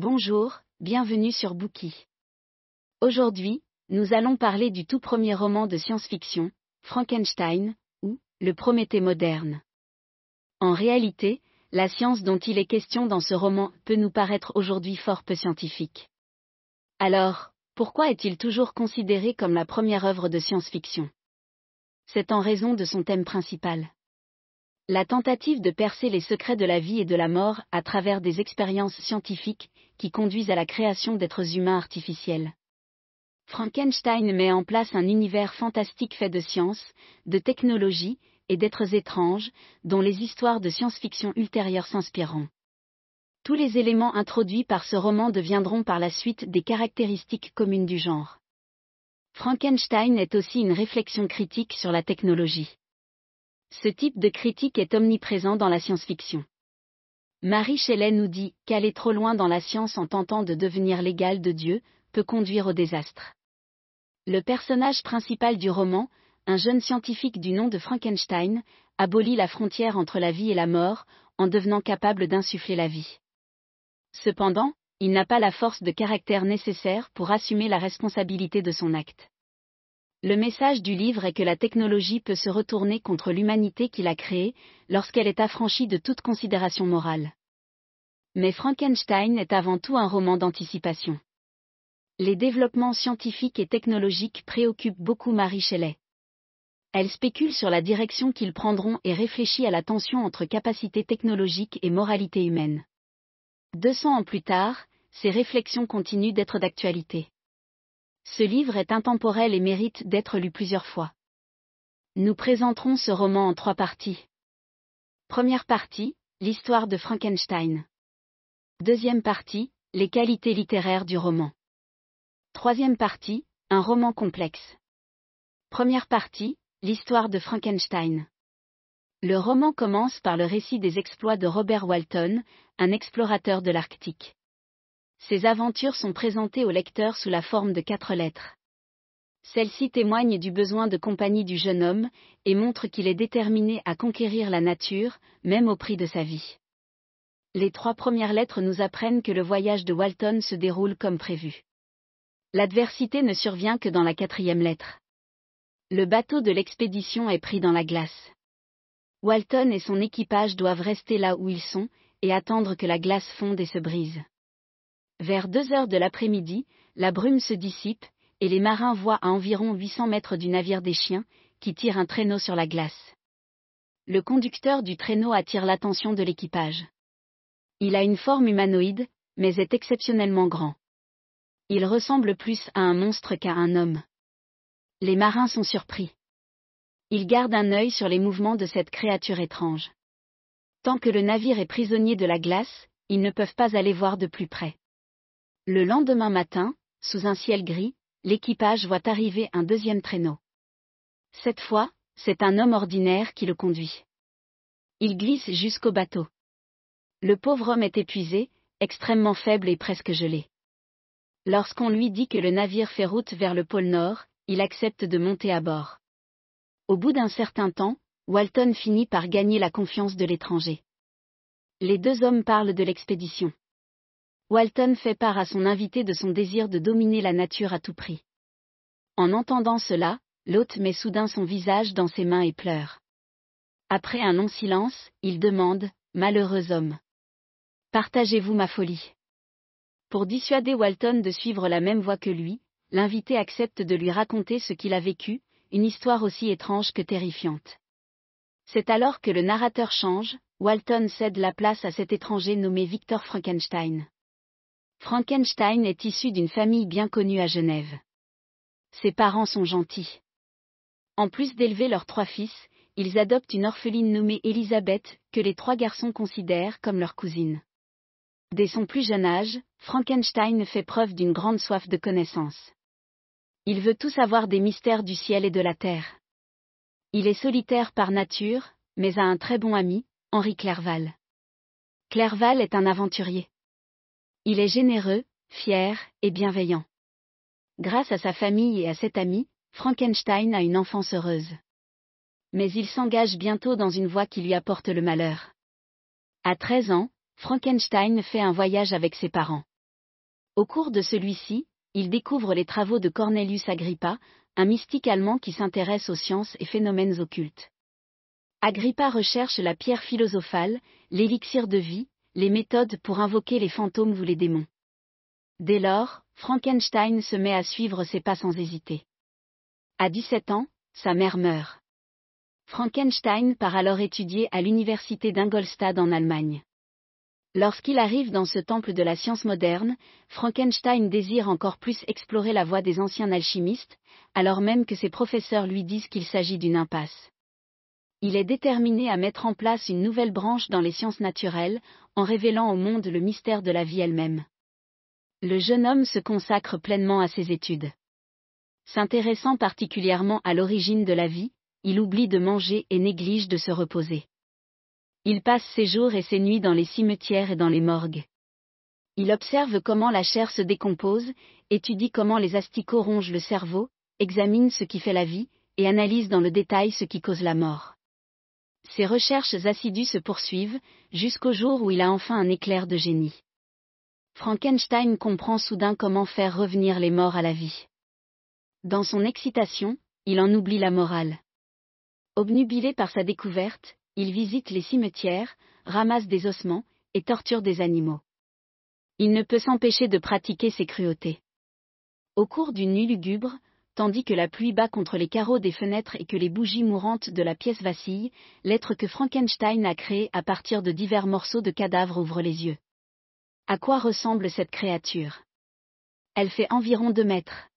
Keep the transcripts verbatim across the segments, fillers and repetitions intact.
Bonjour, bienvenue sur Bookey. Aujourd'hui, nous allons parler du tout premier roman de science-fiction, Frankenstein, ou le Prométhée moderne. En réalité, la science dont il est question dans ce roman peut nous paraître aujourd'hui fort peu scientifique. Alors, pourquoi est-il toujours considéré comme la première œuvre de science-fiction? C'est en raison de son thème principal. La tentative de percer les secrets de la vie et de la mort à travers des expériences scientifiques qui conduisent à la création d'êtres humains artificiels. Frankenstein met en place un univers fantastique fait de science, de technologie et d'êtres étranges, dont les histoires de science-fiction ultérieures s'inspireront. Tous les éléments introduits par ce roman deviendront par la suite des caractéristiques communes du genre. Frankenstein est aussi une réflexion critique sur la technologie. Ce type de critique est omniprésent dans la science-fiction. Mary Shelley nous dit qu'aller trop loin dans la science en tentant de devenir l'égale de Dieu peut conduire au désastre. Le personnage principal du roman, un jeune scientifique du nom de Frankenstein, abolit la frontière entre la vie et la mort, en devenant capable d'insuffler la vie. Cependant, il n'a pas la force de caractère nécessaire pour assumer la responsabilité de son acte. Le message du livre est que la technologie peut se retourner contre l'humanité qui l'a créée, lorsqu'elle est affranchie de toute considération morale. Mais Frankenstein est avant tout un roman d'anticipation. Les développements scientifiques et technologiques préoccupent beaucoup Mary Shelley. Elle spécule sur la direction qu'ils prendront et réfléchit à la tension entre capacité technologique et moralité humaine. Deux cents ans plus tard, ces réflexions continuent d'être d'actualité. Ce livre est intemporel et mérite d'être lu plusieurs fois. Nous présenterons ce roman en trois parties. Première partie, l'histoire de Frankenstein. Deuxième partie, les qualités littéraires du roman. Troisième partie, un roman complexe. Première partie, l'histoire de Frankenstein. Le roman commence par le récit des exploits de Robert Walton, un explorateur de l'Arctique. Ses aventures sont présentées au lecteur sous la forme de quatre lettres. Celles-ci témoignent du besoin de compagnie du jeune homme, et montrent qu'il est déterminé à conquérir la nature, même au prix de sa vie. Les trois premières lettres nous apprennent que le voyage de Walton se déroule comme prévu. L'adversité ne survient que dans la quatrième lettre. Le bateau de l'expédition est pris dans la glace. Walton et son équipage doivent rester là où ils sont, et attendre que la glace fonde et se brise. Vers deux heures de l'après-midi, la brume se dissipe, et les marins voient à environ huit cents mètres du navire des chiens, qui tire un traîneau sur la glace. Le conducteur du traîneau attire l'attention de l'équipage. Il a une forme humanoïde, mais est exceptionnellement grand. Il ressemble plus à un monstre qu'à un homme. Les marins sont surpris. Ils gardent un œil sur les mouvements de cette créature étrange. Tant que le navire est prisonnier de la glace, ils ne peuvent pas aller voir de plus près. Le lendemain matin, sous un ciel gris, l'équipage voit arriver un deuxième traîneau. Cette fois, c'est un homme ordinaire qui le conduit. Il glisse jusqu'au bateau. Le pauvre homme est épuisé, extrêmement faible et presque gelé. Lorsqu'on lui dit que le navire fait route vers le pôle Nord, il accepte de monter à bord. Au bout d'un certain temps, Walton finit par gagner la confiance de l'étranger. Les deux hommes parlent de l'expédition. Walton fait part à son invité de son désir de dominer la nature à tout prix. En entendant cela, l'hôte met soudain son visage dans ses mains et pleure. Après un long silence, il demande « Malheureux homme, partagez-vous ma folie ?» Pour dissuader Walton de suivre la même voie que lui, l'invité accepte de lui raconter ce qu'il a vécu, une histoire aussi étrange que terrifiante. C'est alors que le narrateur change, Walton cède la place à cet étranger nommé Victor Frankenstein. Frankenstein est issu d'une famille bien connue à Genève. Ses parents sont gentils. En plus d'élever leurs trois fils, ils adoptent une orpheline nommée Elisabeth, que les trois garçons considèrent comme leur cousine. Dès son plus jeune âge, Frankenstein fait preuve d'une grande soif de connaissances. Il veut tout savoir des mystères du ciel et de la terre. Il est solitaire par nature, mais a un très bon ami, Henri Clerval. Clerval est un aventurier. Il est généreux, fier et bienveillant. Grâce à sa famille et à cet ami, Frankenstein a une enfance heureuse. Mais il s'engage bientôt dans une voie qui lui apporte le malheur. À treize ans, Frankenstein fait un voyage avec ses parents. Au cours de celui-ci, il découvre les travaux de Cornelius Agrippa, un mystique allemand qui s'intéresse aux sciences et phénomènes occultes. Agrippa recherche la pierre philosophale, l'élixir de vie, les méthodes pour invoquer les fantômes ou les démons. Dès lors, Frankenstein se met à suivre ses pas sans hésiter. À dix-sept ans, sa mère meurt. Frankenstein part alors étudier à l'université d'Ingolstadt en Allemagne. Lorsqu'il arrive dans ce temple de la science moderne, Frankenstein désire encore plus explorer la voie des anciens alchimistes, alors même que ses professeurs lui disent qu'il s'agit d'une impasse. Il est déterminé à mettre en place une nouvelle branche dans les sciences naturelles, en révélant au monde le mystère de la vie elle-même. Le jeune homme se consacre pleinement à ses études. S'intéressant particulièrement à l'origine de la vie, il oublie de manger et néglige de se reposer. Il passe ses jours et ses nuits dans les cimetières et dans les morgues. Il observe comment la chair se décompose, étudie comment les asticots rongent le cerveau, examine ce qui fait la vie, et analyse dans le détail ce qui cause la mort. Ses recherches assidues se poursuivent, jusqu'au jour où il a enfin un éclair de génie. Frankenstein comprend soudain comment faire revenir les morts à la vie. Dans son excitation, il en oublie la morale. Obnubilé par sa découverte, il visite les cimetières, ramasse des ossements et torture des animaux. Il ne peut s'empêcher de pratiquer ses cruautés. Au cours d'une nuit lugubre, tandis que la pluie bat contre les carreaux des fenêtres et que les bougies mourantes de la pièce vacillent, l'être que Frankenstein a créé à partir de divers morceaux de cadavres ouvre les yeux. À quoi ressemble cette créature? Elle fait environ deux mètres.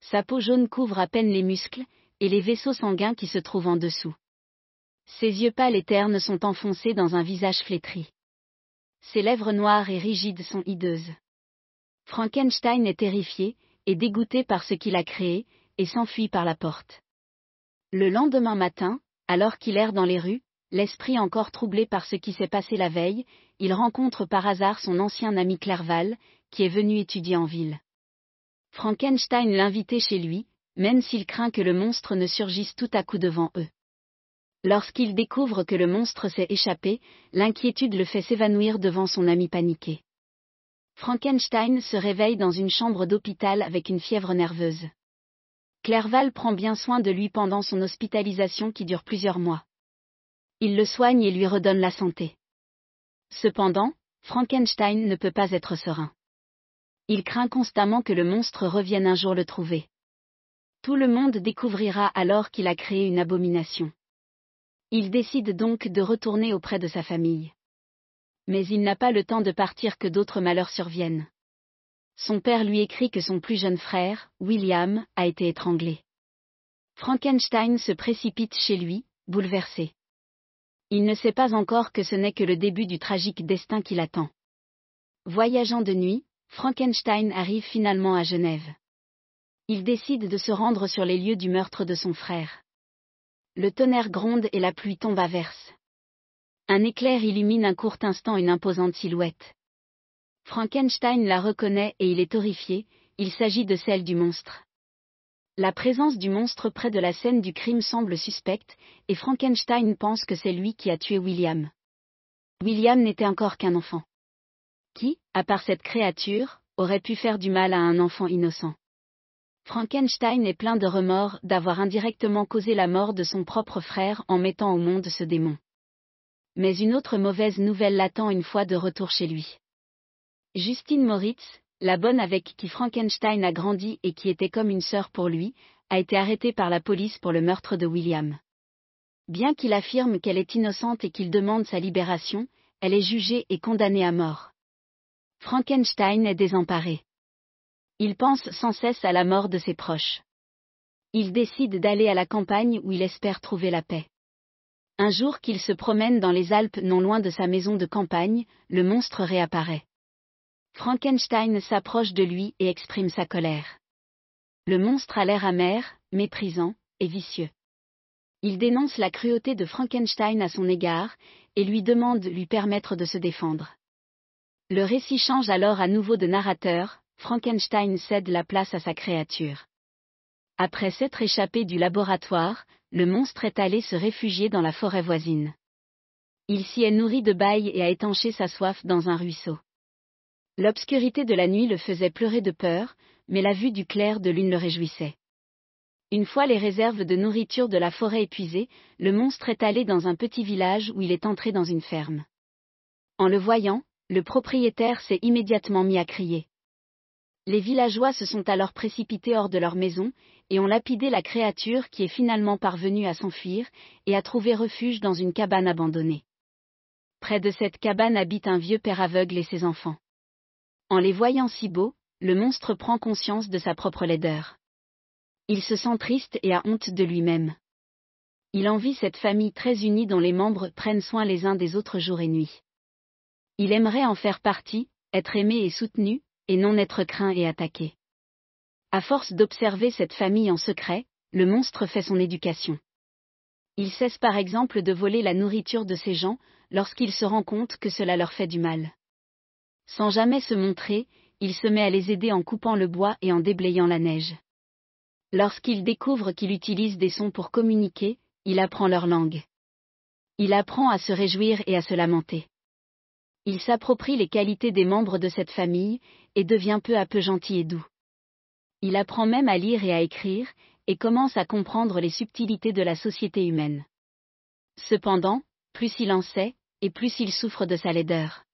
Sa peau jaune couvre à peine les muscles et les vaisseaux sanguins qui se trouvent en dessous. Ses yeux pâles et ternes sont enfoncés dans un visage flétri. Ses lèvres noires et rigides sont hideuses. Frankenstein est terrifié et dégoûté par ce qu'il a créé, et s'enfuit par la porte. Le lendemain matin, alors qu'il erre dans les rues, l'esprit encore troublé par ce qui s'est passé la veille, il rencontre par hasard son ancien ami Clerval, qui est venu étudier en ville. Frankenstein l'invitait chez lui, même s'il craint que le monstre ne surgisse tout à coup devant eux. Lorsqu'il découvre que le monstre s'est échappé, l'inquiétude le fait s'évanouir devant son ami paniqué. Frankenstein se réveille dans une chambre d'hôpital avec une fièvre nerveuse. Clerval prend bien soin de lui pendant son hospitalisation qui dure plusieurs mois. Il le soigne et lui redonne la santé. Cependant, Frankenstein ne peut pas être serein. Il craint constamment que le monstre revienne un jour le trouver. Tout le monde découvrira alors qu'il a créé une abomination. Il décide donc de retourner auprès de sa famille. Mais il n'a pas le temps de partir que d'autres malheurs surviennent. Son père lui écrit que son plus jeune frère, William, a été étranglé. Frankenstein se précipite chez lui, bouleversé. Il ne sait pas encore que ce n'est que le début du tragique destin qui l'attend. Voyageant de nuit, Frankenstein arrive finalement à Genève. Il décide de se rendre sur les lieux du meurtre de son frère. Le tonnerre gronde et la pluie tombe à verse. Un éclair illumine un court instant une imposante silhouette. Frankenstein la reconnaît et il est horrifié, il s'agit de celle du monstre. La présence du monstre près de la scène du crime semble suspecte, et Frankenstein pense que c'est lui qui a tué William. William n'était encore qu'un enfant. Qui, à part cette créature, aurait pu faire du mal à un enfant innocent ? Frankenstein est plein de remords d'avoir indirectement causé la mort de son propre frère en mettant au monde ce démon. Mais une autre mauvaise nouvelle l'attend une fois de retour chez lui. Justine Moritz, la bonne avec qui Frankenstein a grandi et qui était comme une sœur pour lui, a été arrêtée par la police pour le meurtre de William. Bien qu'il affirme qu'elle est innocente et qu'il demande sa libération, elle est jugée et condamnée à mort. Frankenstein est désemparé. Il pense sans cesse à la mort de ses proches. Il décide d'aller à la campagne où il espère trouver la paix. Un jour qu'il se promène dans les Alpes non loin de sa maison de campagne, le monstre réapparaît. Frankenstein s'approche de lui et exprime sa colère. Le monstre a l'air amer, méprisant et vicieux. Il dénonce la cruauté de Frankenstein à son égard et lui demande de lui permettre de se défendre. Le récit change alors à nouveau de narrateur. Frankenstein cède la place à sa créature. Après s'être échappé du laboratoire, le monstre est allé se réfugier dans la forêt voisine. Il s'y est nourri de baies et a étanché sa soif dans un ruisseau. L'obscurité de la nuit le faisait pleurer de peur, mais la vue du clair de lune le réjouissait. Une fois les réserves de nourriture de la forêt épuisées, le monstre est allé dans un petit village où il est entré dans une ferme. En le voyant, le propriétaire s'est immédiatement mis à crier. Les villageois se sont alors précipités hors de leur maison, et ont lapidé la créature qui est finalement parvenue à s'enfuir, et a trouvé refuge dans une cabane abandonnée. Près de cette cabane habite un vieux père aveugle et ses enfants. En les voyant si beaux, le monstre prend conscience de sa propre laideur. Il se sent triste et a honte de lui-même. Il envie cette famille très unie dont les membres prennent soin les uns des autres jour et nuit. Il aimerait en faire partie, être aimé et soutenu, et non être craint et attaqué. À force d'observer cette famille en secret, le monstre fait son éducation. Il cesse par exemple de voler la nourriture de ces gens, lorsqu'il se rend compte que cela leur fait du mal. Sans jamais se montrer, il se met à les aider en coupant le bois et en déblayant la neige. Lorsqu'il découvre qu'il utilise des sons pour communiquer, il apprend leur langue. Il apprend à se réjouir et à se lamenter. Il s'approprie les qualités des membres de cette famille, et devient peu à peu gentil et doux. Il apprend même à lire et à écrire, et commence à comprendre les subtilités de la société humaine. Cependant, plus il en sait, et plus il souffre de sa laideur.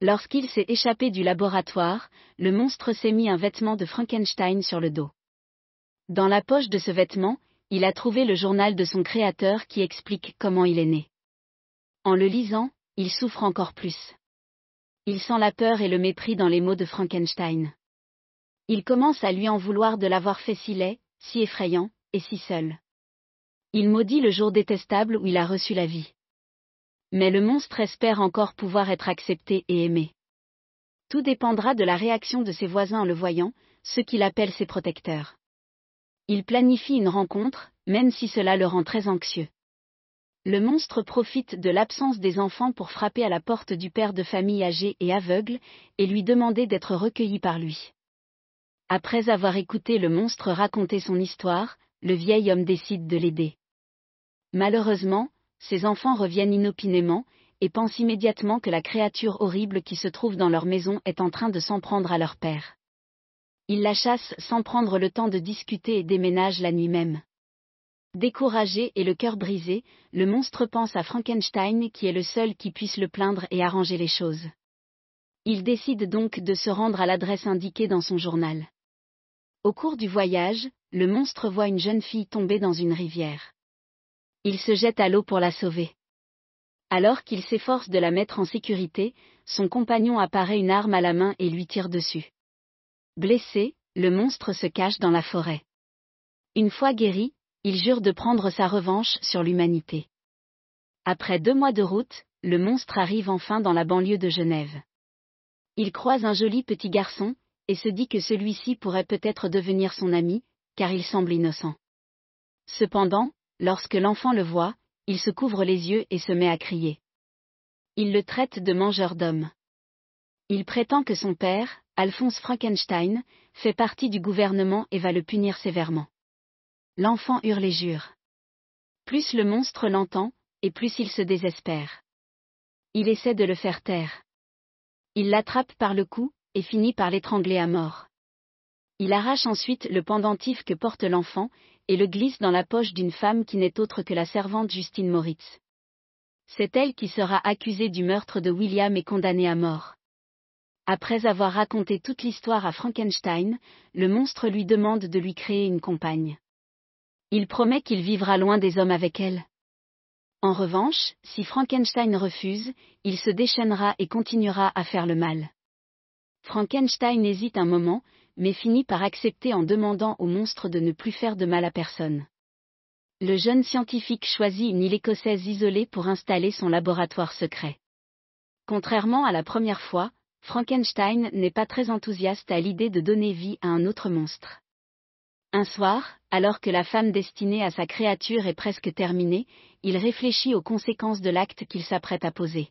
Lorsqu'il s'est échappé du laboratoire, le monstre s'est mis un vêtement de Frankenstein sur le dos. Dans la poche de ce vêtement, il a trouvé le journal de son créateur qui explique comment il est né. En le lisant, il souffre encore plus. Il sent la peur et le mépris dans les mots de Frankenstein. Il commence à lui en vouloir de l'avoir fait si laid, si effrayant, et si seul. Il maudit le jour détestable où il a reçu la vie. Mais le monstre espère encore pouvoir être accepté et aimé. Tout dépendra de la réaction de ses voisins en le voyant, ceux qu'il appelle ses protecteurs. Il planifie une rencontre, même si cela le rend très anxieux. Le monstre profite de l'absence des enfants pour frapper à la porte du père de famille âgé et aveugle, et lui demander d'être recueilli par lui. Après avoir écouté le monstre raconter son histoire, le vieil homme décide de l'aider. Malheureusement, ses enfants reviennent inopinément, et pensent immédiatement que la créature horrible qui se trouve dans leur maison est en train de s'en prendre à leur père. Ils la chassent sans prendre le temps de discuter et déménagent la nuit même. Découragé et le cœur brisé, le monstre pense à Frankenstein qui est le seul qui puisse le plaindre et arranger les choses. Il décide donc de se rendre à l'adresse indiquée dans son journal. Au cours du voyage, le monstre voit une jeune fille tomber dans une rivière. Il se jette à l'eau pour la sauver. Alors qu'il s'efforce de la mettre en sécurité, son compagnon apparaît une arme à la main et lui tire dessus. Blessé, le monstre se cache dans la forêt. Une fois guéri, il jure de prendre sa revanche sur l'humanité. Après deux mois de route, le monstre arrive enfin dans la banlieue de Genève. Il croise un joli petit garçon, et se dit que celui-ci pourrait peut-être devenir son ami, car il semble innocent. Cependant, lorsque l'enfant le voit, il se couvre les yeux et se met à crier. Il le traite de mangeur d'hommes. Il prétend que son père, Alphonse Frankenstein, fait partie du gouvernement et va le punir sévèrement. L'enfant hurle et jure. Plus le monstre l'entend, et plus il se désespère. Il essaie de le faire taire. Il l'attrape par le cou, et finit par l'étrangler à mort. Il arrache ensuite le pendentif que porte l'enfant, et le glisse dans la poche d'une femme qui n'est autre que la servante Justine Moritz. C'est elle qui sera accusée du meurtre de William et condamnée à mort. Après avoir raconté toute l'histoire à Frankenstein, le monstre lui demande de lui créer une compagne. Il promet qu'il vivra loin des hommes avec elle. En revanche, si Frankenstein refuse, il se déchaînera et continuera à faire le mal. Frankenstein hésite un moment, mais finit par accepter en demandant au monstre de ne plus faire de mal à personne. Le jeune scientifique choisit une île écossaise isolée pour installer son laboratoire secret. Contrairement à la première fois, Frankenstein n'est pas très enthousiaste à l'idée de donner vie à un autre monstre. Un soir, alors que la femme destinée à sa créature est presque terminée, il réfléchit aux conséquences de l'acte qu'il s'apprête à poser.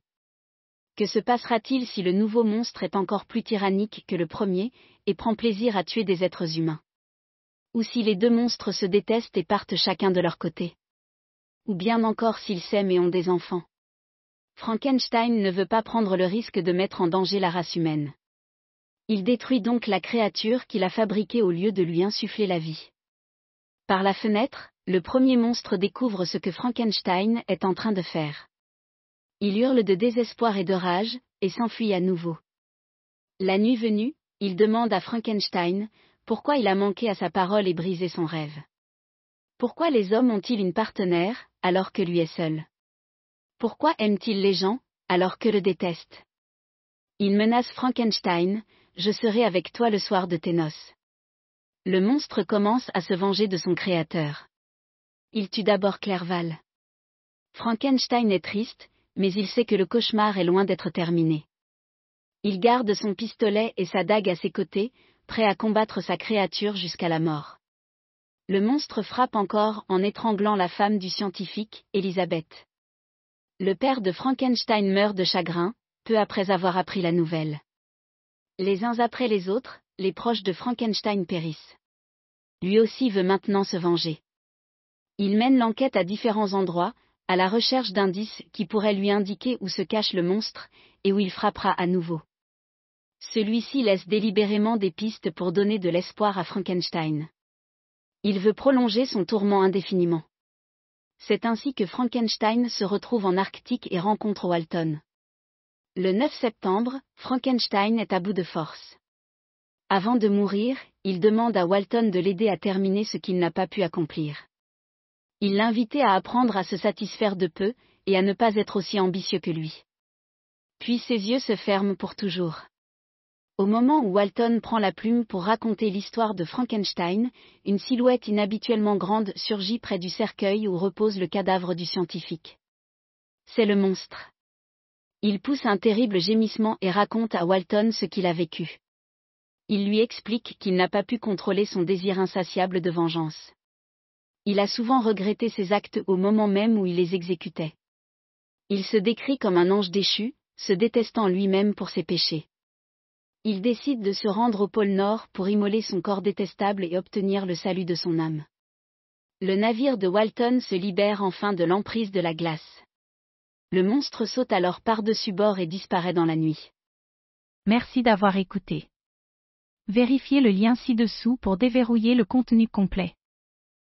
Que se passera-t-il si le nouveau monstre est encore plus tyrannique que le premier, et prend plaisir à tuer des êtres humains? Ou si les deux monstres se détestent et partent chacun de leur côté? Ou bien encore s'ils s'aiment et ont des enfants? Frankenstein ne veut pas prendre le risque de mettre en danger la race humaine. Il détruit donc la créature qu'il a fabriquée au lieu de lui insuffler la vie. Par la fenêtre, le premier monstre découvre ce que Frankenstein est en train de faire. Il hurle de désespoir et de rage, et s'enfuit à nouveau. La nuit venue, il demande à Frankenstein pourquoi il a manqué à sa parole et brisé son rêve. Pourquoi les hommes ont-ils une partenaire, alors que lui est seul? Pourquoi aiment-ils les gens, alors que le détestent? Il menace Frankenstein, je serai avec toi le soir de tes noces. Le monstre commence à se venger de son créateur. Il tue d'abord Clerval. Frankenstein est triste, mais il sait que le cauchemar est loin d'être terminé. Il garde son pistolet et sa dague à ses côtés, prêt à combattre sa créature jusqu'à la mort. Le monstre frappe encore en étranglant la femme du scientifique, Elisabeth. Le père de Frankenstein meurt de chagrin, peu après avoir appris la nouvelle. Les uns après les autres, les proches de Frankenstein périssent. Lui aussi veut maintenant se venger. Il mène l'enquête à différents endroits, à la recherche d'indices qui pourraient lui indiquer où se cache le monstre et où il frappera à nouveau. Celui-ci laisse délibérément des pistes pour donner de l'espoir à Frankenstein. Il veut prolonger son tourment indéfiniment. C'est ainsi que Frankenstein se retrouve en Arctique et rencontre Walton. Le neuf septembre, Frankenstein est à bout de force. Avant de mourir, il demande à Walton de l'aider à terminer ce qu'il n'a pas pu accomplir. Il l'invitait à apprendre à se satisfaire de peu, et à ne pas être aussi ambitieux que lui. Puis ses yeux se ferment pour toujours. Au moment où Walton prend la plume pour raconter l'histoire de Frankenstein, une silhouette inhabituellement grande surgit près du cercueil où repose le cadavre du scientifique. C'est le monstre. Il pousse un terrible gémissement et raconte à Walton ce qu'il a vécu. Il lui explique qu'il n'a pas pu contrôler son désir insatiable de vengeance. Il a souvent regretté ses actes au moment même où il les exécutait. Il se décrit comme un ange déchu, se détestant lui-même pour ses péchés. Il décide de se rendre au pôle Nord pour immoler son corps détestable et obtenir le salut de son âme. Le navire de Walton se libère enfin de l'emprise de la glace. Le monstre saute alors par-dessus bord et disparaît dans la nuit. Merci d'avoir écouté. Vérifiez le lien ci-dessous pour déverrouiller le contenu complet.